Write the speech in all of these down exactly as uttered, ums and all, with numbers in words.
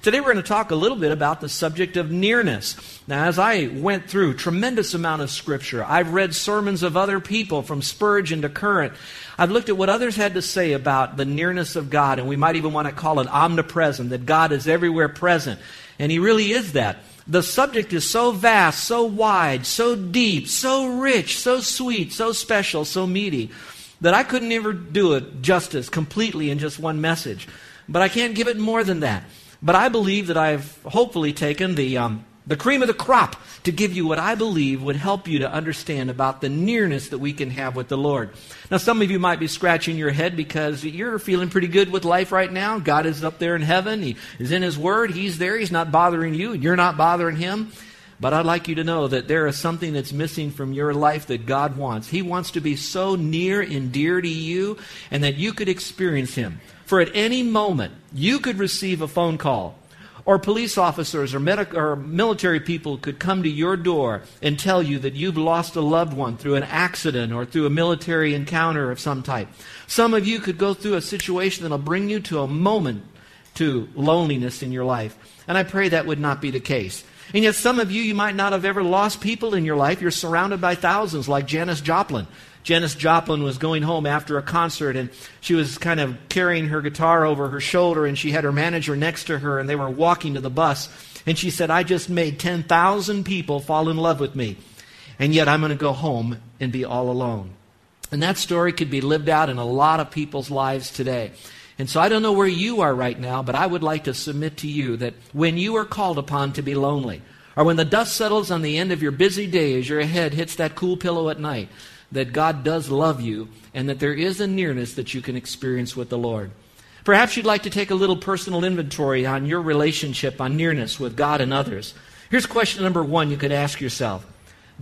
Today we're going to talk a little bit about the subject of nearness. Now, as I went through a tremendous amount of Scripture, I've read sermons of other people from Spurgeon to current. I've looked at what others had to say about the nearness of God, and we might even want to call it omnipresent, that God is everywhere present. And He really is that. The subject is so vast, so wide, so deep, so rich, so sweet, so special, so meaty, that I couldn't ever do it justice completely in just one message. But I can't give it more than that. But I believe that I've hopefully taken the um, the cream of the crop to give you what I believe would help you to understand about the nearness that we can have with the Lord. Now, some of you might be scratching your head because you're feeling pretty good with life right now. God is up there in heaven. He is in His Word. He's there. He's not bothering you. You're not bothering Him. But I'd like you to know that there is something that's missing from your life that God wants. He wants to be so near and dear to you and that you could experience Him. For at any moment, you could receive a phone call, or police officers or, medic- or military people could come to your door and tell you that you've lost a loved one through an accident or through a military encounter of some type. Some of you could go through a situation that will bring you to a moment to loneliness in your life. And I pray that would not be the case. And yet some of you, you might not have ever lost people in your life. You're surrounded by thousands, like Janis Joplin. Janis Joplin was going home after a concert, and she was kind of carrying her guitar over her shoulder, and she had her manager next to her, and they were walking to the bus. And she said, I just made ten thousand people fall in love with me, and yet I'm going to go home and be all alone. And that story could be lived out in a lot of people's lives today. And so I don't know where you are right now, but I would like to submit to you that when you are called upon to be lonely, or when the dust settles on the end of your busy day as your head hits that cool pillow at night, that God does love you and that there is a nearness that you can experience with the Lord. Perhaps you'd like to take a little personal inventory on your relationship, on nearness with God and others. Here's question number one you could ask yourself.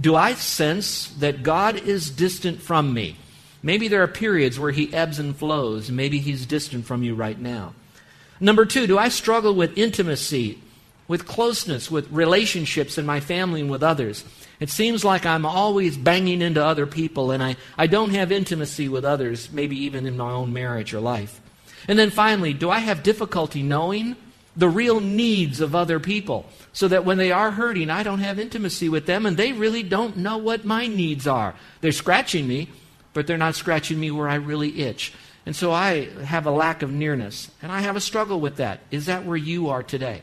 Do I sense that God is distant from me? Maybe there are periods where He ebbs and flows. Maybe He's distant from you right now. Number two, do I struggle with intimacy, with closeness, with relationships in my family and with others? It seems like I'm always banging into other people, and I, I don't have intimacy with others, maybe even in my own marriage or life. And then finally, do I have difficulty knowing the real needs of other people so that when they are hurting, I don't have intimacy with them, and they really don't know what my needs are? They're scratching me, but they're not scratching me where I really itch. And so I have a lack of nearness, and I have a struggle with that. Is that where you are today?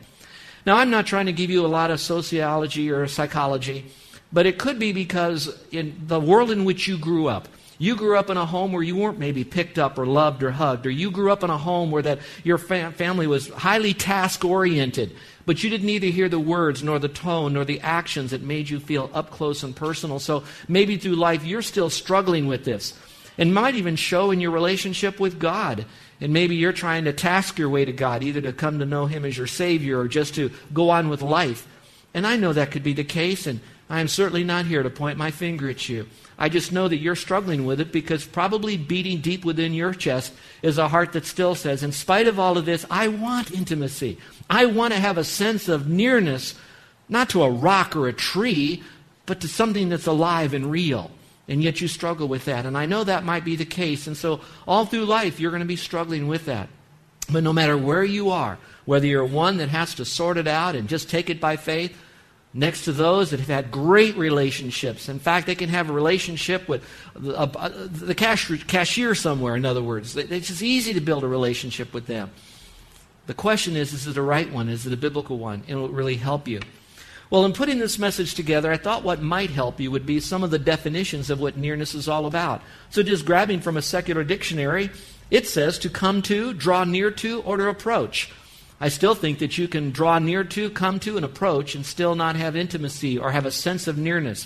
Now, I'm not trying to give you a lot of sociology or psychology, but it could be because in the world in which you grew up, you grew up in a home where you weren't maybe picked up or loved or hugged, or you grew up in a home where that your fam- family was highly task-oriented, but you didn't either hear the words nor the tone nor the actions that made you feel up close and personal. So maybe through life you're still struggling with this and might even show in your relationship with God. And maybe you're trying to task your way to God, either to come to know Him as your Savior or just to go on with life. And I know that could be the case, and I am certainly not here to point my finger at you. I just know that you're struggling with it because probably beating deep within your chest is a heart that still says, in spite of all of this, I want intimacy. I want to have a sense of nearness, not to a rock or a tree, but to something that's alive and real. And yet you struggle with that. And I know that might be the case. And so all through life, you're going to be struggling with that. But no matter where you are, whether you're one that has to sort it out and just take it by faith, next to those that have had great relationships. In fact, they can have a relationship with the cashier somewhere, in other words. It's just easy to build a relationship with them. The question is, is it the right one? Is it a biblical one? And it will really help you. Well, in putting this message together, I thought what might help you would be some of the definitions of what nearness is all about. So just grabbing from a secular dictionary, it says to come to, draw near to, or to approach. I still think that you can draw near to, come to, and approach and still not have intimacy or have a sense of nearness.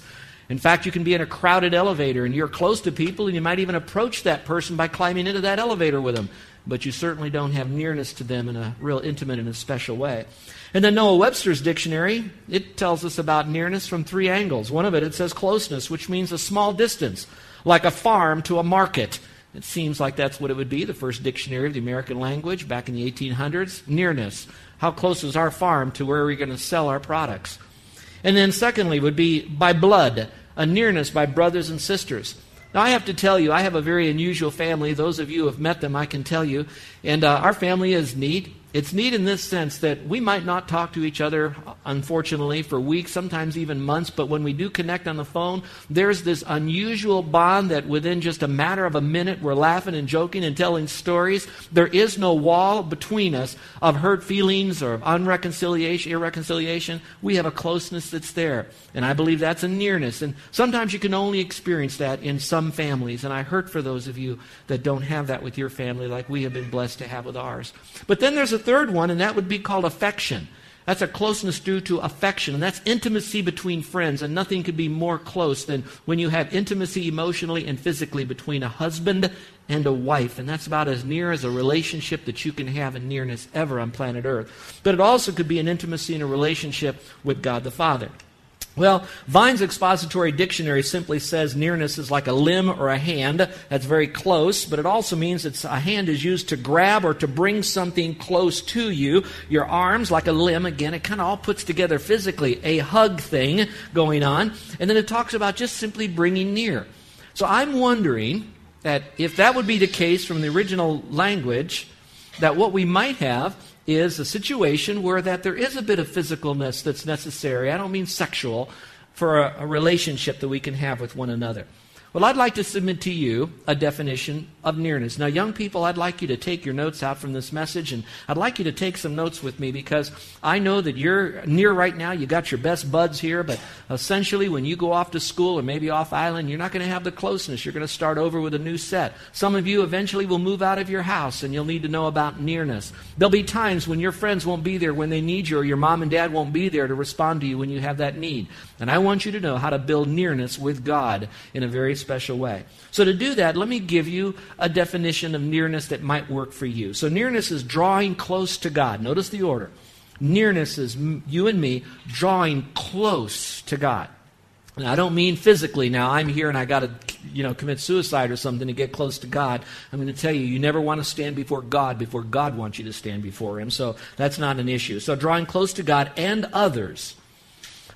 In fact, you can be in a crowded elevator and you're close to people and you might even approach that person by climbing into that elevator with them. But you certainly don't have nearness to them in a real intimate and a special way. And then Noah Webster's dictionary, it tells us about nearness from three angles. One of it, it says closeness, which means a small distance, like a farm to a market. It seems like that's what it would be, the first dictionary of the American language back in the eighteen hundreds. Nearness. How close is our farm to where we're going to sell our products? And then secondly would be by blood, a nearness by brothers and sisters. Now I have to tell you, I have a very unusual family. Those of you who have met them, I can tell you. And uh, our family is neat. It's neat in this sense that we might not talk to each other, unfortunately, for weeks, sometimes even months. But when we do connect on the phone, there's this unusual bond that within just a matter of a minute, we're laughing and joking and telling stories. There is no wall between us of hurt feelings or of unreconciliation, irreconciliation. We have a closeness that's there. And I believe that's a nearness. And sometimes you can only experience that in some families. And I hurt for those of you that don't have that with your family like we have been blessed to have with ours. But then there's a third one, and that would be called affection. That's a closeness due to affection, and that's intimacy between friends, and nothing could be more close than when you have intimacy emotionally and physically between a husband and a wife, and that's about as near as a relationship that you can have in nearness ever on planet Earth. But it also could be an intimacy in a relationship with God the Father. Well, Vine's Expository Dictionary simply says nearness is like a limb or a hand. That's very close, but it also means that a hand is used to grab or to bring something close to you. Your arms, like a limb, again, it kind of all puts together physically, a hug thing going on. And then it talks about just simply bringing near. So I'm wondering that if that would be the case from the original language, that what we might have is a situation where that there is a bit of physicalness that's necessary. I don't mean sexual, for a, a relationship that we can have with one another. Well, I'd like to submit to you a definition of nearness. Now, young people, I'd like you to take your notes out from this message, and I'd like you to take some notes with me because I know that you're near right now. You got your best buds here, but essentially when you go off to school or maybe off island, you're not going to have the closeness. You're going to start over with a new set. Some of you eventually will move out of your house, and you'll need to know about nearness. There'll be times when your friends won't be there when they need you, or your mom and dad won't be there to respond to you when you have that need. And I want you to know how to build nearness with God in a very special way. So to do that, let me give you a definition of nearness that might work for you. So nearness is drawing close to God. Notice the order. Nearness is you and me drawing close to God. Now, I don't mean physically. Now, I'm here and I got to, you know, commit suicide or something to get close to God. I'm going to tell you, you never want to stand before God before God wants you to stand before Him. So that's not an issue. So drawing close to God and others.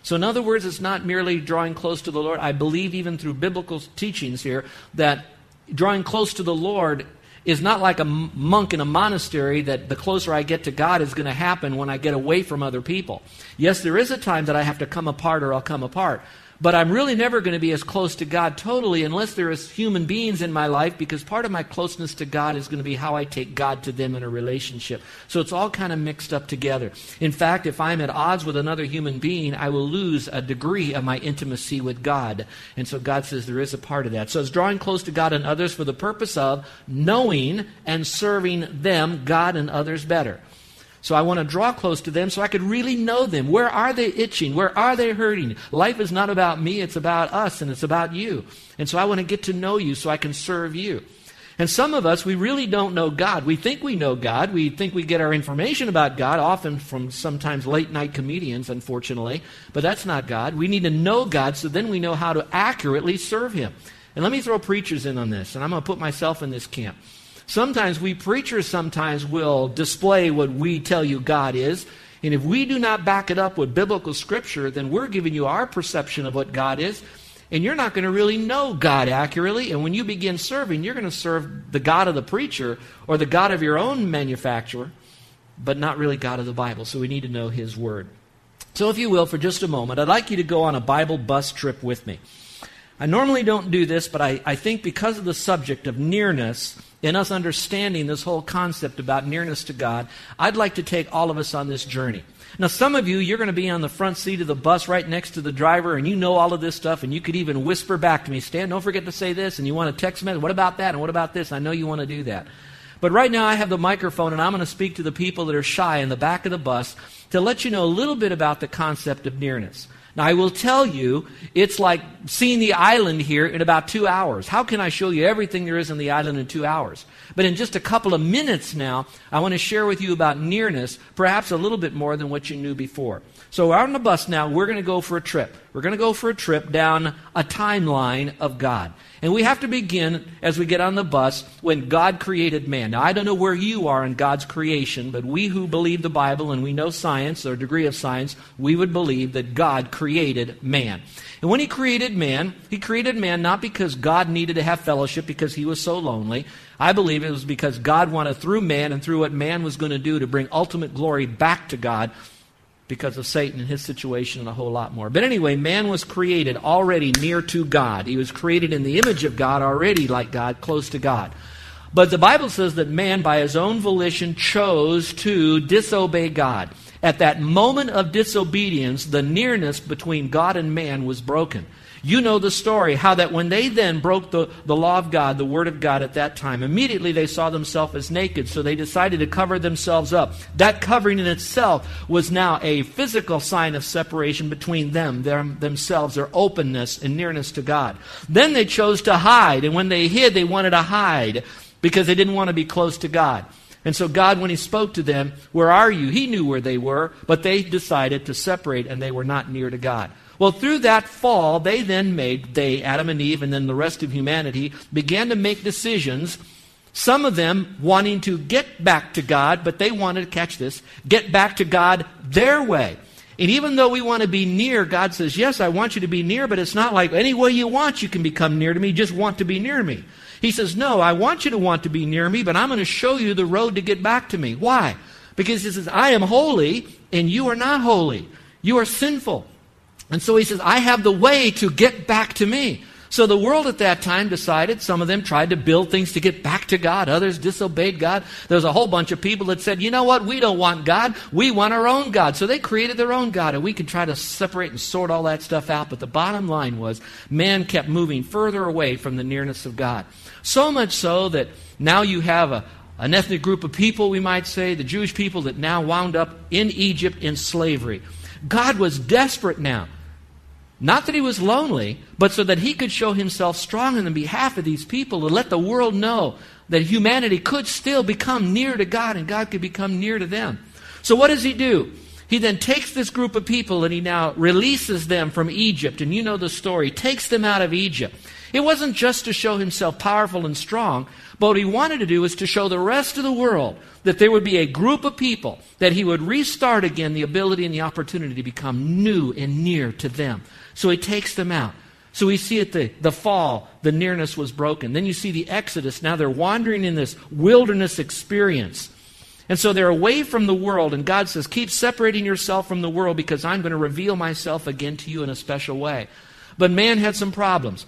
So in other words, it's not merely drawing close to the Lord. I believe even through biblical teachings here that drawing close to the Lord is not like a monk in a monastery that the closer I get to God is going to happen when I get away from other people. Yes, there is a time that I have to come apart or I'll come apart. But I'm really never going to be as close to God totally unless there is human beings in my life, because part of my closeness to God is going to be how I take God to them in a relationship. So it's all kind of mixed up together. In fact, if I'm at odds with another human being, I will lose a degree of my intimacy with God. And so God says there is a part of that. So it's drawing close to God and others for the purpose of knowing and serving them, God and others, better. So I want to draw close to them so I could really know them. Where are they itching? Where are they hurting? Life is not about me. It's about us, and it's about you. And so I want to get to know you so I can serve you. And some of us, we really don't know God. We think we know God. We think we get our information about God, often from sometimes late-night comedians, unfortunately. But that's not God. We need to know God so then we know how to accurately serve Him. And let me throw preachers in on this, and I'm going to put myself in this camp. Sometimes we preachers sometimes will display what we tell you God is. And if we do not back it up with biblical scripture, then we're giving you our perception of what God is. And you're not going to really know God accurately. And when you begin serving, you're going to serve the God of the preacher or the God of your own manufacturer, but not really God of the Bible. So we need to know His Word. So if you will, for just a moment, I'd like you to go on a Bible bus trip with me. I normally don't do this, but I, I think because of the subject of nearness and us understanding this whole concept about nearness to God, I'd like to take all of us on this journey. Now, some of you, you're going to be on the front seat of the bus right next to the driver, and you know all of this stuff, and you could even whisper back to me, Stan, don't forget to say this, and you want to text me, what about that, and what about this? I know you want to do that. But right now I have the microphone, and I'm going to speak to the people that are shy in the back of the bus to let you know a little bit about the concept of nearness. Now, I will tell you, it's like seeing the island here in about two hours. How can I show you everything there is on the island in two hours? But in just a couple of minutes now, I want to share with you about nearness, perhaps a little bit more than what you knew before. So we're on the bus now. We're going to go for a trip. We're going to go for a trip down a timeline of God. And we have to begin, as we get on the bus, when God created man. Now, I don't know where you are in God's creation, but we who believe the Bible and we know science, or degree of science, we would believe that God created man. And when he created man, he created man not because God needed to have fellowship because he was so lonely. I believe it was because God wanted, through man and through what man was going to do, to bring ultimate glory back to God because of Satan and his situation and a whole lot more. But anyway, man was created already near to God. He was created in the image of God, already like God, close to God. But the Bible says that man, by his own volition, chose to disobey God. At that moment of disobedience, the nearness between God and man was broken. You know the story, how that when they then broke the, the law of God, the word of God at that time, immediately they saw themselves as naked, so they decided to cover themselves up. That covering in itself was now a physical sign of separation between them, their, themselves, their openness and nearness to God. Then they chose to hide, and when they hid, they wanted to hide because they didn't want to be close to God. And so God, when he spoke to them, where are you? He knew where they were, but they decided to separate, and they were not near to God. Well, through that fall, they then made, they, Adam and Eve, and then the rest of humanity, began to make decisions, some of them wanting to get back to God, but they wanted, catch this, get back to God their way. And even though we want to be near, God says, yes, I want you to be near, but it's not like any way you want you can become near to me, just want to be near me. He says, no, I want you to want to be near me, but I'm going to show you the road to get back to me. Why? Because he says, I am holy, and you are not holy. You are sinful. And so he says, I have the way to get back to me. So the world at that time decided, some of them tried to build things to get back to God. Others disobeyed God. There's a whole bunch of people that said, you know what, we don't want God. We want our own God. So they created their own God, and we could try to separate and sort all that stuff out. But the bottom line was, man kept moving further away from the nearness of God. So much so that now you have a, an ethnic group of people, we might say, the Jewish people that now wound up in Egypt in slavery. God was desperate now. Not that he was lonely, but so that he could show himself strong in the behalf of these people and let the world know that humanity could still become near to God and God could become near to them. So what does he do? He then takes this group of people and he now releases them from Egypt. And you know the story. Takes them out of Egypt. It wasn't just to show himself powerful and strong, but what he wanted to do was to show the rest of the world that there would be a group of people that he would restart again the ability and the opportunity to become new and near to them. So he takes them out. So we see at the, the fall, the nearness was broken. Then you see the Exodus. Now they're wandering in this wilderness experience. And so they're away from the world, and God says, keep separating yourself from the world because I'm going to reveal myself again to you in a special way. But man had some problems.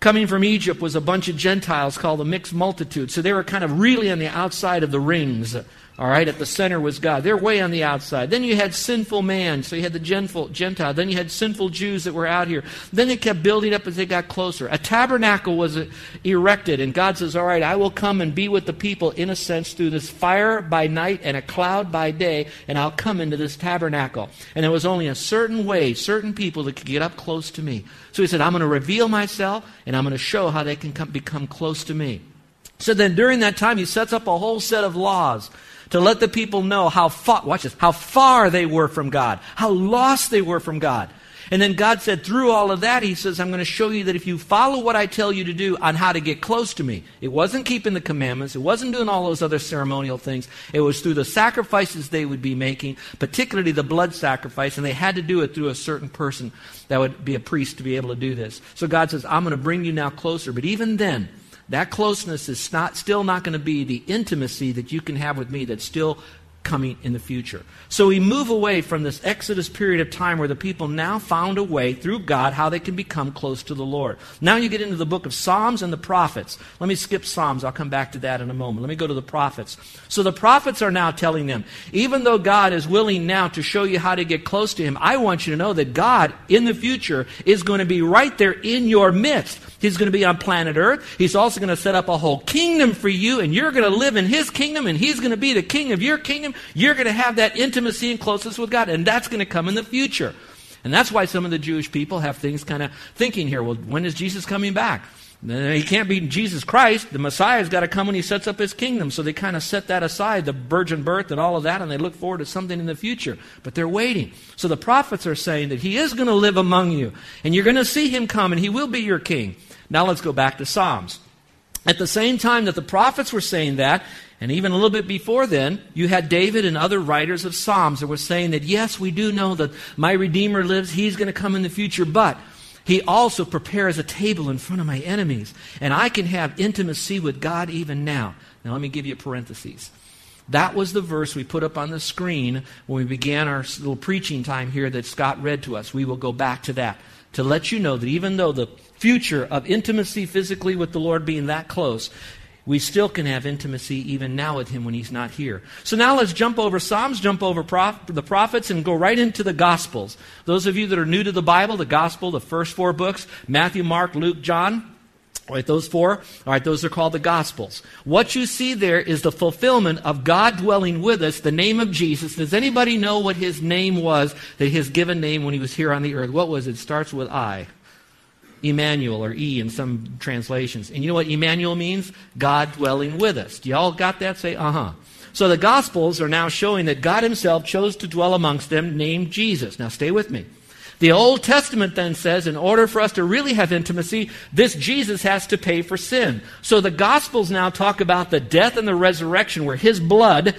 Coming from Egypt was a bunch of Gentiles called the mixed multitude. So they were kind of really on the outside of the rings. All right, at the center was God. They're way on the outside. Then you had sinful man. So you had the Gentile. Then you had sinful Jews that were out here. Then it kept building up as they got closer. A tabernacle was erected. And God says, all right, I will come and be with the people in a sense through this fire by night and a cloud by day. And I'll come into this tabernacle. And there was only a certain way, certain people that could get up close to me. So he said, I'm going to reveal myself and I'm going to show how they can come, become close to me. So then during that time, he sets up a whole set of laws to let the people know how far, watch this, how far they were from God, how lost they were from God. And then God said, through all of that, he says, I'm going to show you that if you follow what I tell you to do on how to get close to me, it wasn't keeping the commandments, it wasn't doing all those other ceremonial things, it was through the sacrifices they would be making, particularly the blood sacrifice, and they had to do it through a certain person that would be a priest to be able to do this. So God says, I'm going to bring you now closer, but even then, that closeness is not, still not going to be the intimacy that you can have with me that's still coming in the future. So we move away from this Exodus period of time where the people now found a way through God how they can become close to the Lord. Now you get into the book of Psalms and the prophets. Let me skip Psalms. I'll come back to that in a moment. Let me go to the prophets. So the prophets are now telling them, even though God is willing now to show you how to get close to him, I want you to know that God in the future is going to be right there in your midst. He's going to be on planet Earth. He's also going to set up a whole kingdom for you, and you're going to live in his kingdom, and he's going to be the king of your kingdom. You're going to have that intimacy and closeness with God, and that's going to come in the future. And that's why some of the Jewish people have things kind of thinking here, well, when is Jesus coming back? He can't be Jesus Christ. The Messiah's got to come when he sets up his kingdom. So they kind of set that aside, the virgin birth and all of that, and they look forward to something in the future. But they're waiting. So the prophets are saying that he is going to live among you, and you're going to see him come, and he will be your king. Now let's go back to Psalms. At the same time that the prophets were saying that, and even a little bit before then, you had David and other writers of Psalms that were saying that, yes, we do know that my Redeemer lives, he's going to come in the future, but he also prepares a table in front of my enemies, and I can have intimacy with God even now. Now let me give you parentheses. That was the verse we put up on the screen when we began our little preaching time here that Scott read to us. We will go back to that to let you know that even though the future of intimacy physically with the Lord being that close, we still can have intimacy even now with him when he's not here. So now let's jump over Psalms, jump over prof- the prophets, and go right into the Gospels. Those of you that are new to the Bible, the Gospel, the first four books, Matthew, Mark, Luke, John, all right, those four, all right, those are called the Gospels. What you see there is the fulfillment of God dwelling with us, the name of Jesus. Does anybody know what his name was, that his given name when he was here on the earth? What was it? It starts with I. Emmanuel, or E in some translations. And you know what Emmanuel means? God dwelling with us. Do y'all got that? Say, uh-huh. So the Gospels are now showing that God himself chose to dwell amongst them, named Jesus. Now stay with me. The Old Testament then says, in order for us to really have intimacy, this Jesus has to pay for sin. So the Gospels now talk about the death and the resurrection, where his blood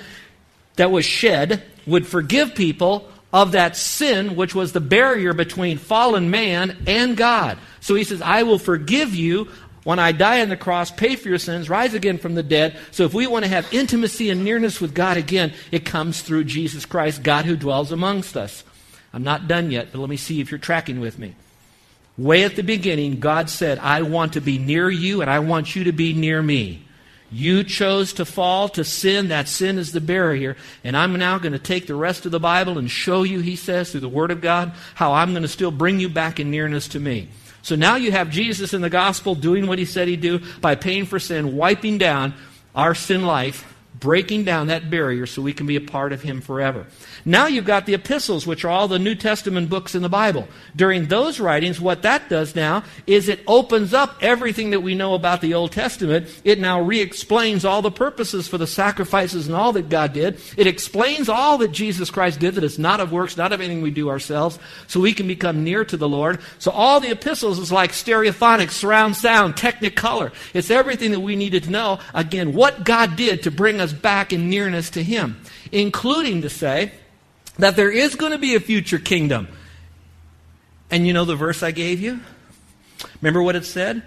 that was shed would forgive people of that sin, which was the barrier between fallen man and God. So he says, I will forgive you when I die on the cross, pay for your sins, rise again from the dead. So if we want to have intimacy and nearness with God again, it comes through Jesus Christ, God who dwells amongst us. I'm not done yet, but let me see if you're tracking with me. Way at the beginning, God said, I want to be near you, and I want you to be near me. You chose to fall to sin. That sin is the barrier. And I'm now going to take the rest of the Bible and show you, he says, through the Word of God, how I'm going to still bring you back in nearness to me. So now you have Jesus in the gospel doing what he said he'd do by paying for sin, wiping down our sin life, breaking down that barrier so we can be a part of him forever. Now you've got the epistles, which are all the New Testament books in the Bible. During those writings, what that does now is it opens up everything that we know about the Old Testament. It now re-explains all the purposes for the sacrifices and all that God did. It explains all that Jesus Christ did, that it's not of works, not of anything we do ourselves, so we can become near to the Lord. So all the epistles is like stereophonics, surround sound, technicolor. It's everything that we needed to know, again, what God did to bring us back in nearness to him, including to say that there is going to be a future kingdom. And you know the verse I gave you? Remember what it said?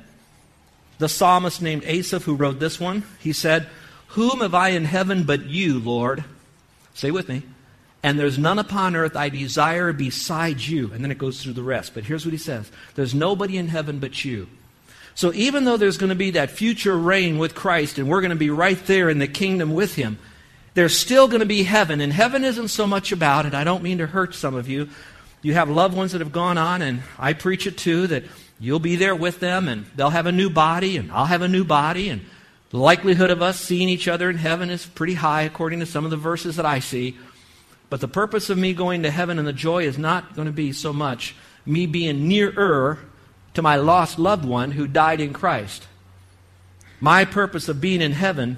The psalmist named Asaph, who wrote this one, he said, whom have I in heaven but you, Lord? Stay with me. And there's none upon earth I desire besides you. And then it goes through the rest. But here's what he says. There's nobody in heaven but you. So even though there's going to be that future reign with Christ, and we're going to be right there in the kingdom with him, there's still going to be heaven. And heaven isn't so much about, and I don't mean to hurt some of you, you have loved ones that have gone on, and I preach it too, that you'll be there with them, and they'll have a new body, and I'll have a new body, and the likelihood of us seeing each other in heaven is pretty high, according to some of the verses that I see. But the purpose of me going to heaven and the joy is not going to be so much me being nearer to my lost loved one who died in Christ. My purpose of being in heaven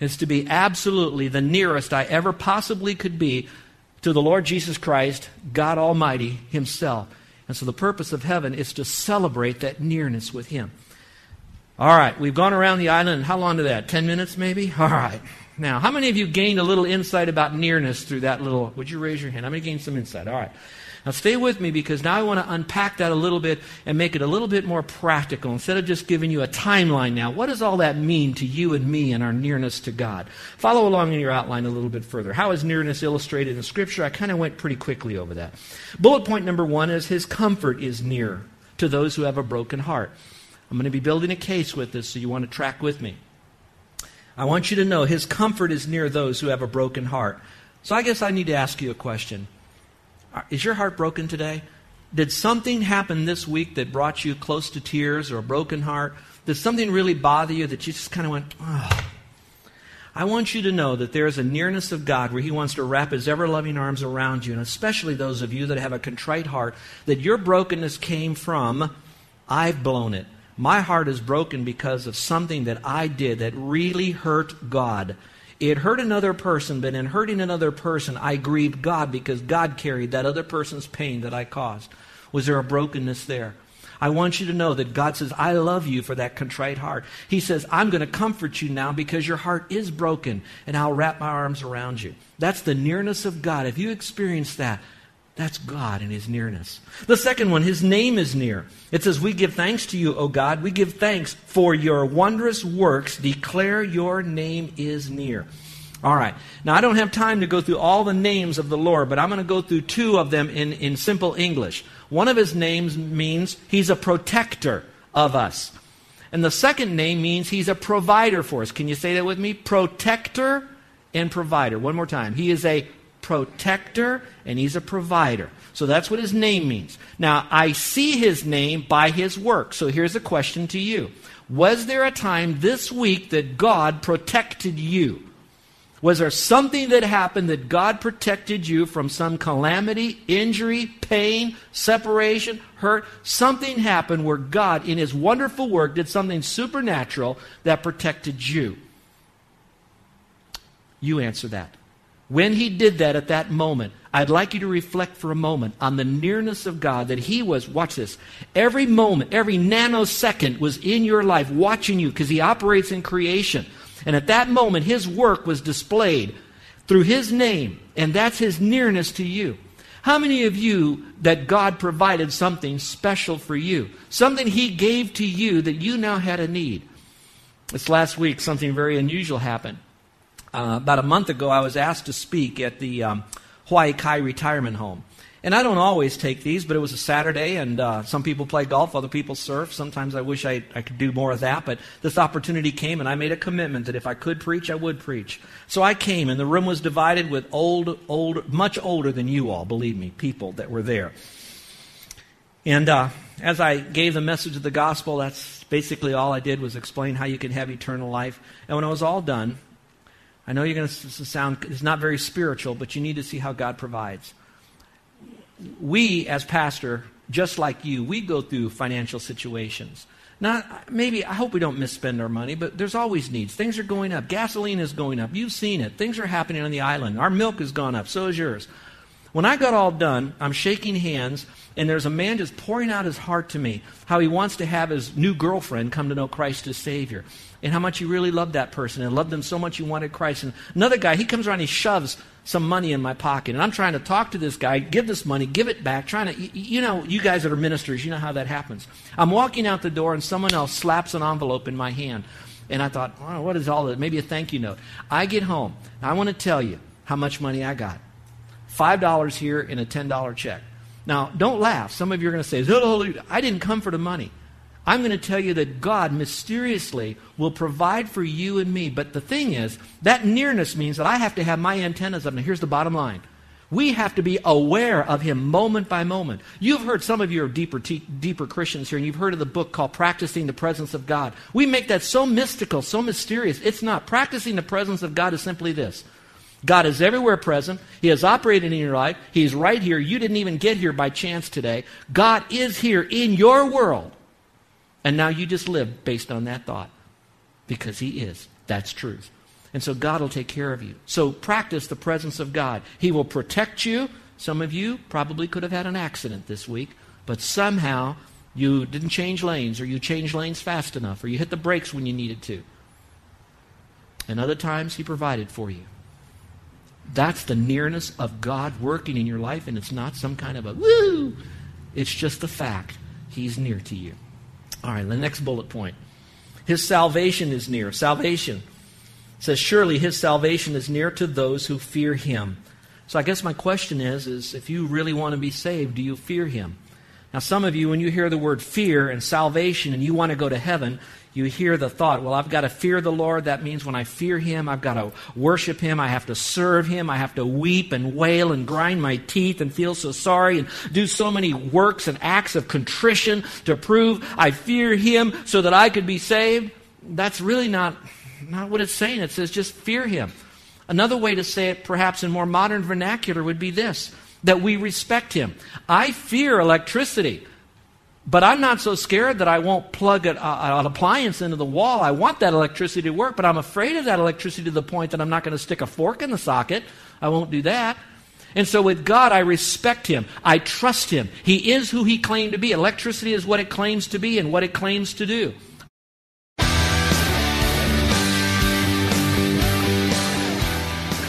is to be absolutely the nearest I ever possibly could be to the Lord Jesus Christ, God Almighty himself. And so the purpose of heaven is to celebrate that nearness with him. All right, we've gone around the island, and how long did that? Ten minutes maybe? All right. Now, how many of you gained a little insight about nearness through that little... Would you raise your hand? How many gained some insight? All right. Now stay with me, because now I want to unpack that a little bit and make it a little bit more practical. Instead of just giving you a timeline now, what does all that mean to you and me and our nearness to God? Follow along in your outline a little bit further. How is nearness illustrated in Scripture? I kind of went pretty quickly over that. Bullet point number one is his comfort is near to those who have a broken heart. I'm going to be building a case with this, so you want to track with me. I want you to know his comfort is near those who have a broken heart. So I guess I need to ask you a question. Is your heart broken today? Did something happen this week that brought you close to tears or a broken heart? Did something really bother you that you just kind of went, oh? I want you to know that there is a nearness of God where he wants to wrap his ever-loving arms around you, and especially those of you that have a contrite heart, that your brokenness came from, I've blown it. My heart is broken because of something that I did that really hurt God. It hurt another person, but in hurting another person, I grieved God because God carried that other person's pain that I caused. Was there a brokenness there? I want you to know that God says, I love you for that contrite heart. He says, I'm going to comfort you now because your heart is broken, and I'll wrap my arms around you. That's the nearness of God. If you experience that, that's God and his nearness. The second one, his name is near. It says, we give thanks to you, O God. We give thanks for your wondrous works. Declare your name is near. All right. Now, I don't have time to go through all the names of the Lord, but I'm going to go through two of them in, in simple English. One of his names means he's a protector of us. And the second name means he's a provider for us. Can you say that with me? Protector and provider. One more time. He is a protector and he's a provider. So that's what his name means. Now, I see his name by his work. So here's a question to you. Was there a time this week that God protected you? Was there something that happened that God protected you from some calamity, injury, pain, separation, hurt? Something happened where God, in his wonderful work, did something supernatural that protected you. You answer that. When he did that at that moment, I'd like you to reflect for a moment on the nearness of God, that he was, watch this, every moment, every nanosecond was in your life watching you, because he operates in creation. And at that moment, his work was displayed through his name, and that's his nearness to you. How many of you that God provided something special for you, something he gave to you that you now had a need? This last week, something very unusual happened. Uh, about a month ago, I was asked to speak at the um, Hawaii Kai Retirement Home. And I don't always take these, but it was a Saturday, and uh, some people play golf, other people surf. Sometimes I wish I, I could do more of that, but this opportunity came, and I made a commitment that if I could preach, I would preach. So I came, and the room was divided with old, old, much older than you all, believe me, people that were there. And uh, as I gave the message of the gospel, that's basically all I did was explain how you can have eternal life. And when I was all done, I know you're going to sound, it's not very spiritual, but you need to see how God provides. We, as pastor, just like you, we go through financial situations. Not maybe, I hope we don't misspend our money, but there's always needs. Things are going up. Gasoline is going up. You've seen it. Things are happening on the island. Our milk has gone up. So is yours. When I got all done, I'm shaking hands, and there's a man just pouring out his heart to me, how he wants to have his new girlfriend come to know Christ as Savior, and how much he really loved that person and loved them so much he wanted Christ. And another guy, he comes around, he shoves some money in my pocket, and I'm trying to talk to this guy, give this money, give it back, trying to, you know, you guys that are ministers, you know how that happens. I'm walking out the door, and someone else slaps an envelope in my hand, and I thought, oh, what is all that? Maybe a thank you note. I get home, and I want to tell you how much money I got. five dollars here and a ten dollar check. Now, don't laugh. Some of you are going to say, I didn't come for the money. I'm going to tell you that God mysteriously will provide for you and me. But the thing is, that nearness means that I have to have my antennas up. Now, here's the bottom line. We have to be aware of him moment by moment. You've heard, some of you are deeper, te- deeper Christians here, and you've heard of the book called Practicing the Presence of God. We make that so mystical, so mysterious. It's not. Practicing the presence of God is simply this. God is everywhere present. He has operated in your life. He's right here. You didn't even get here by chance today. God is here in your world. And now you just live based on that thought. Because he is. That's truth. And so God will take care of you. So practice the presence of God. He will protect you. Some of you probably could have had an accident this week, but somehow you didn't change lanes, or you changed lanes fast enough, or you hit the brakes when you needed to. And other times he provided for you. That's the nearness of God working in your life, and it's not some kind of a woo. It's just the fact he's near to you. All right, the next bullet point. His salvation is near. Salvation. It says, surely his salvation is near to those who fear him. So I guess my question is, is if you really want to be saved, do you fear him? Now some of you, when you hear the word fear and salvation and you want to go to heaven, you hear the thought, well, I've got to fear the Lord. That means when I fear him, I've got to worship him. I have to serve him. I have to weep and wail and grind my teeth and feel so sorry and do so many works and acts of contrition to prove I fear him so that I could be saved. That's really not, not what it's saying. It says just fear him. Another way to say it, perhaps in more modern vernacular, would be this, that we respect him. I fear electricity. But I'm not so scared that I won't plug an, uh, an appliance into the wall. I want that electricity to work, but I'm afraid of that electricity to the point that I'm not going to stick a fork in the socket. I won't do that. And so with God, I respect him. I trust him. He is who he claimed to be. Electricity is what it claims to be and what it claims to do.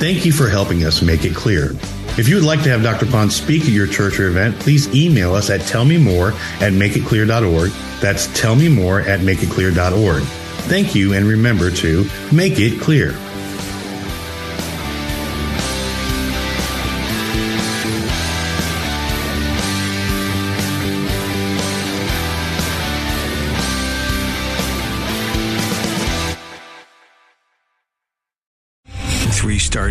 Thank you for helping us make it clear. If you would like to have Doctor Ponz speak at your church or event, please email us at tell me more at make it clear dot org. That's tell me more at make it clear dot org. Thank you, and remember to make it clear. Three-star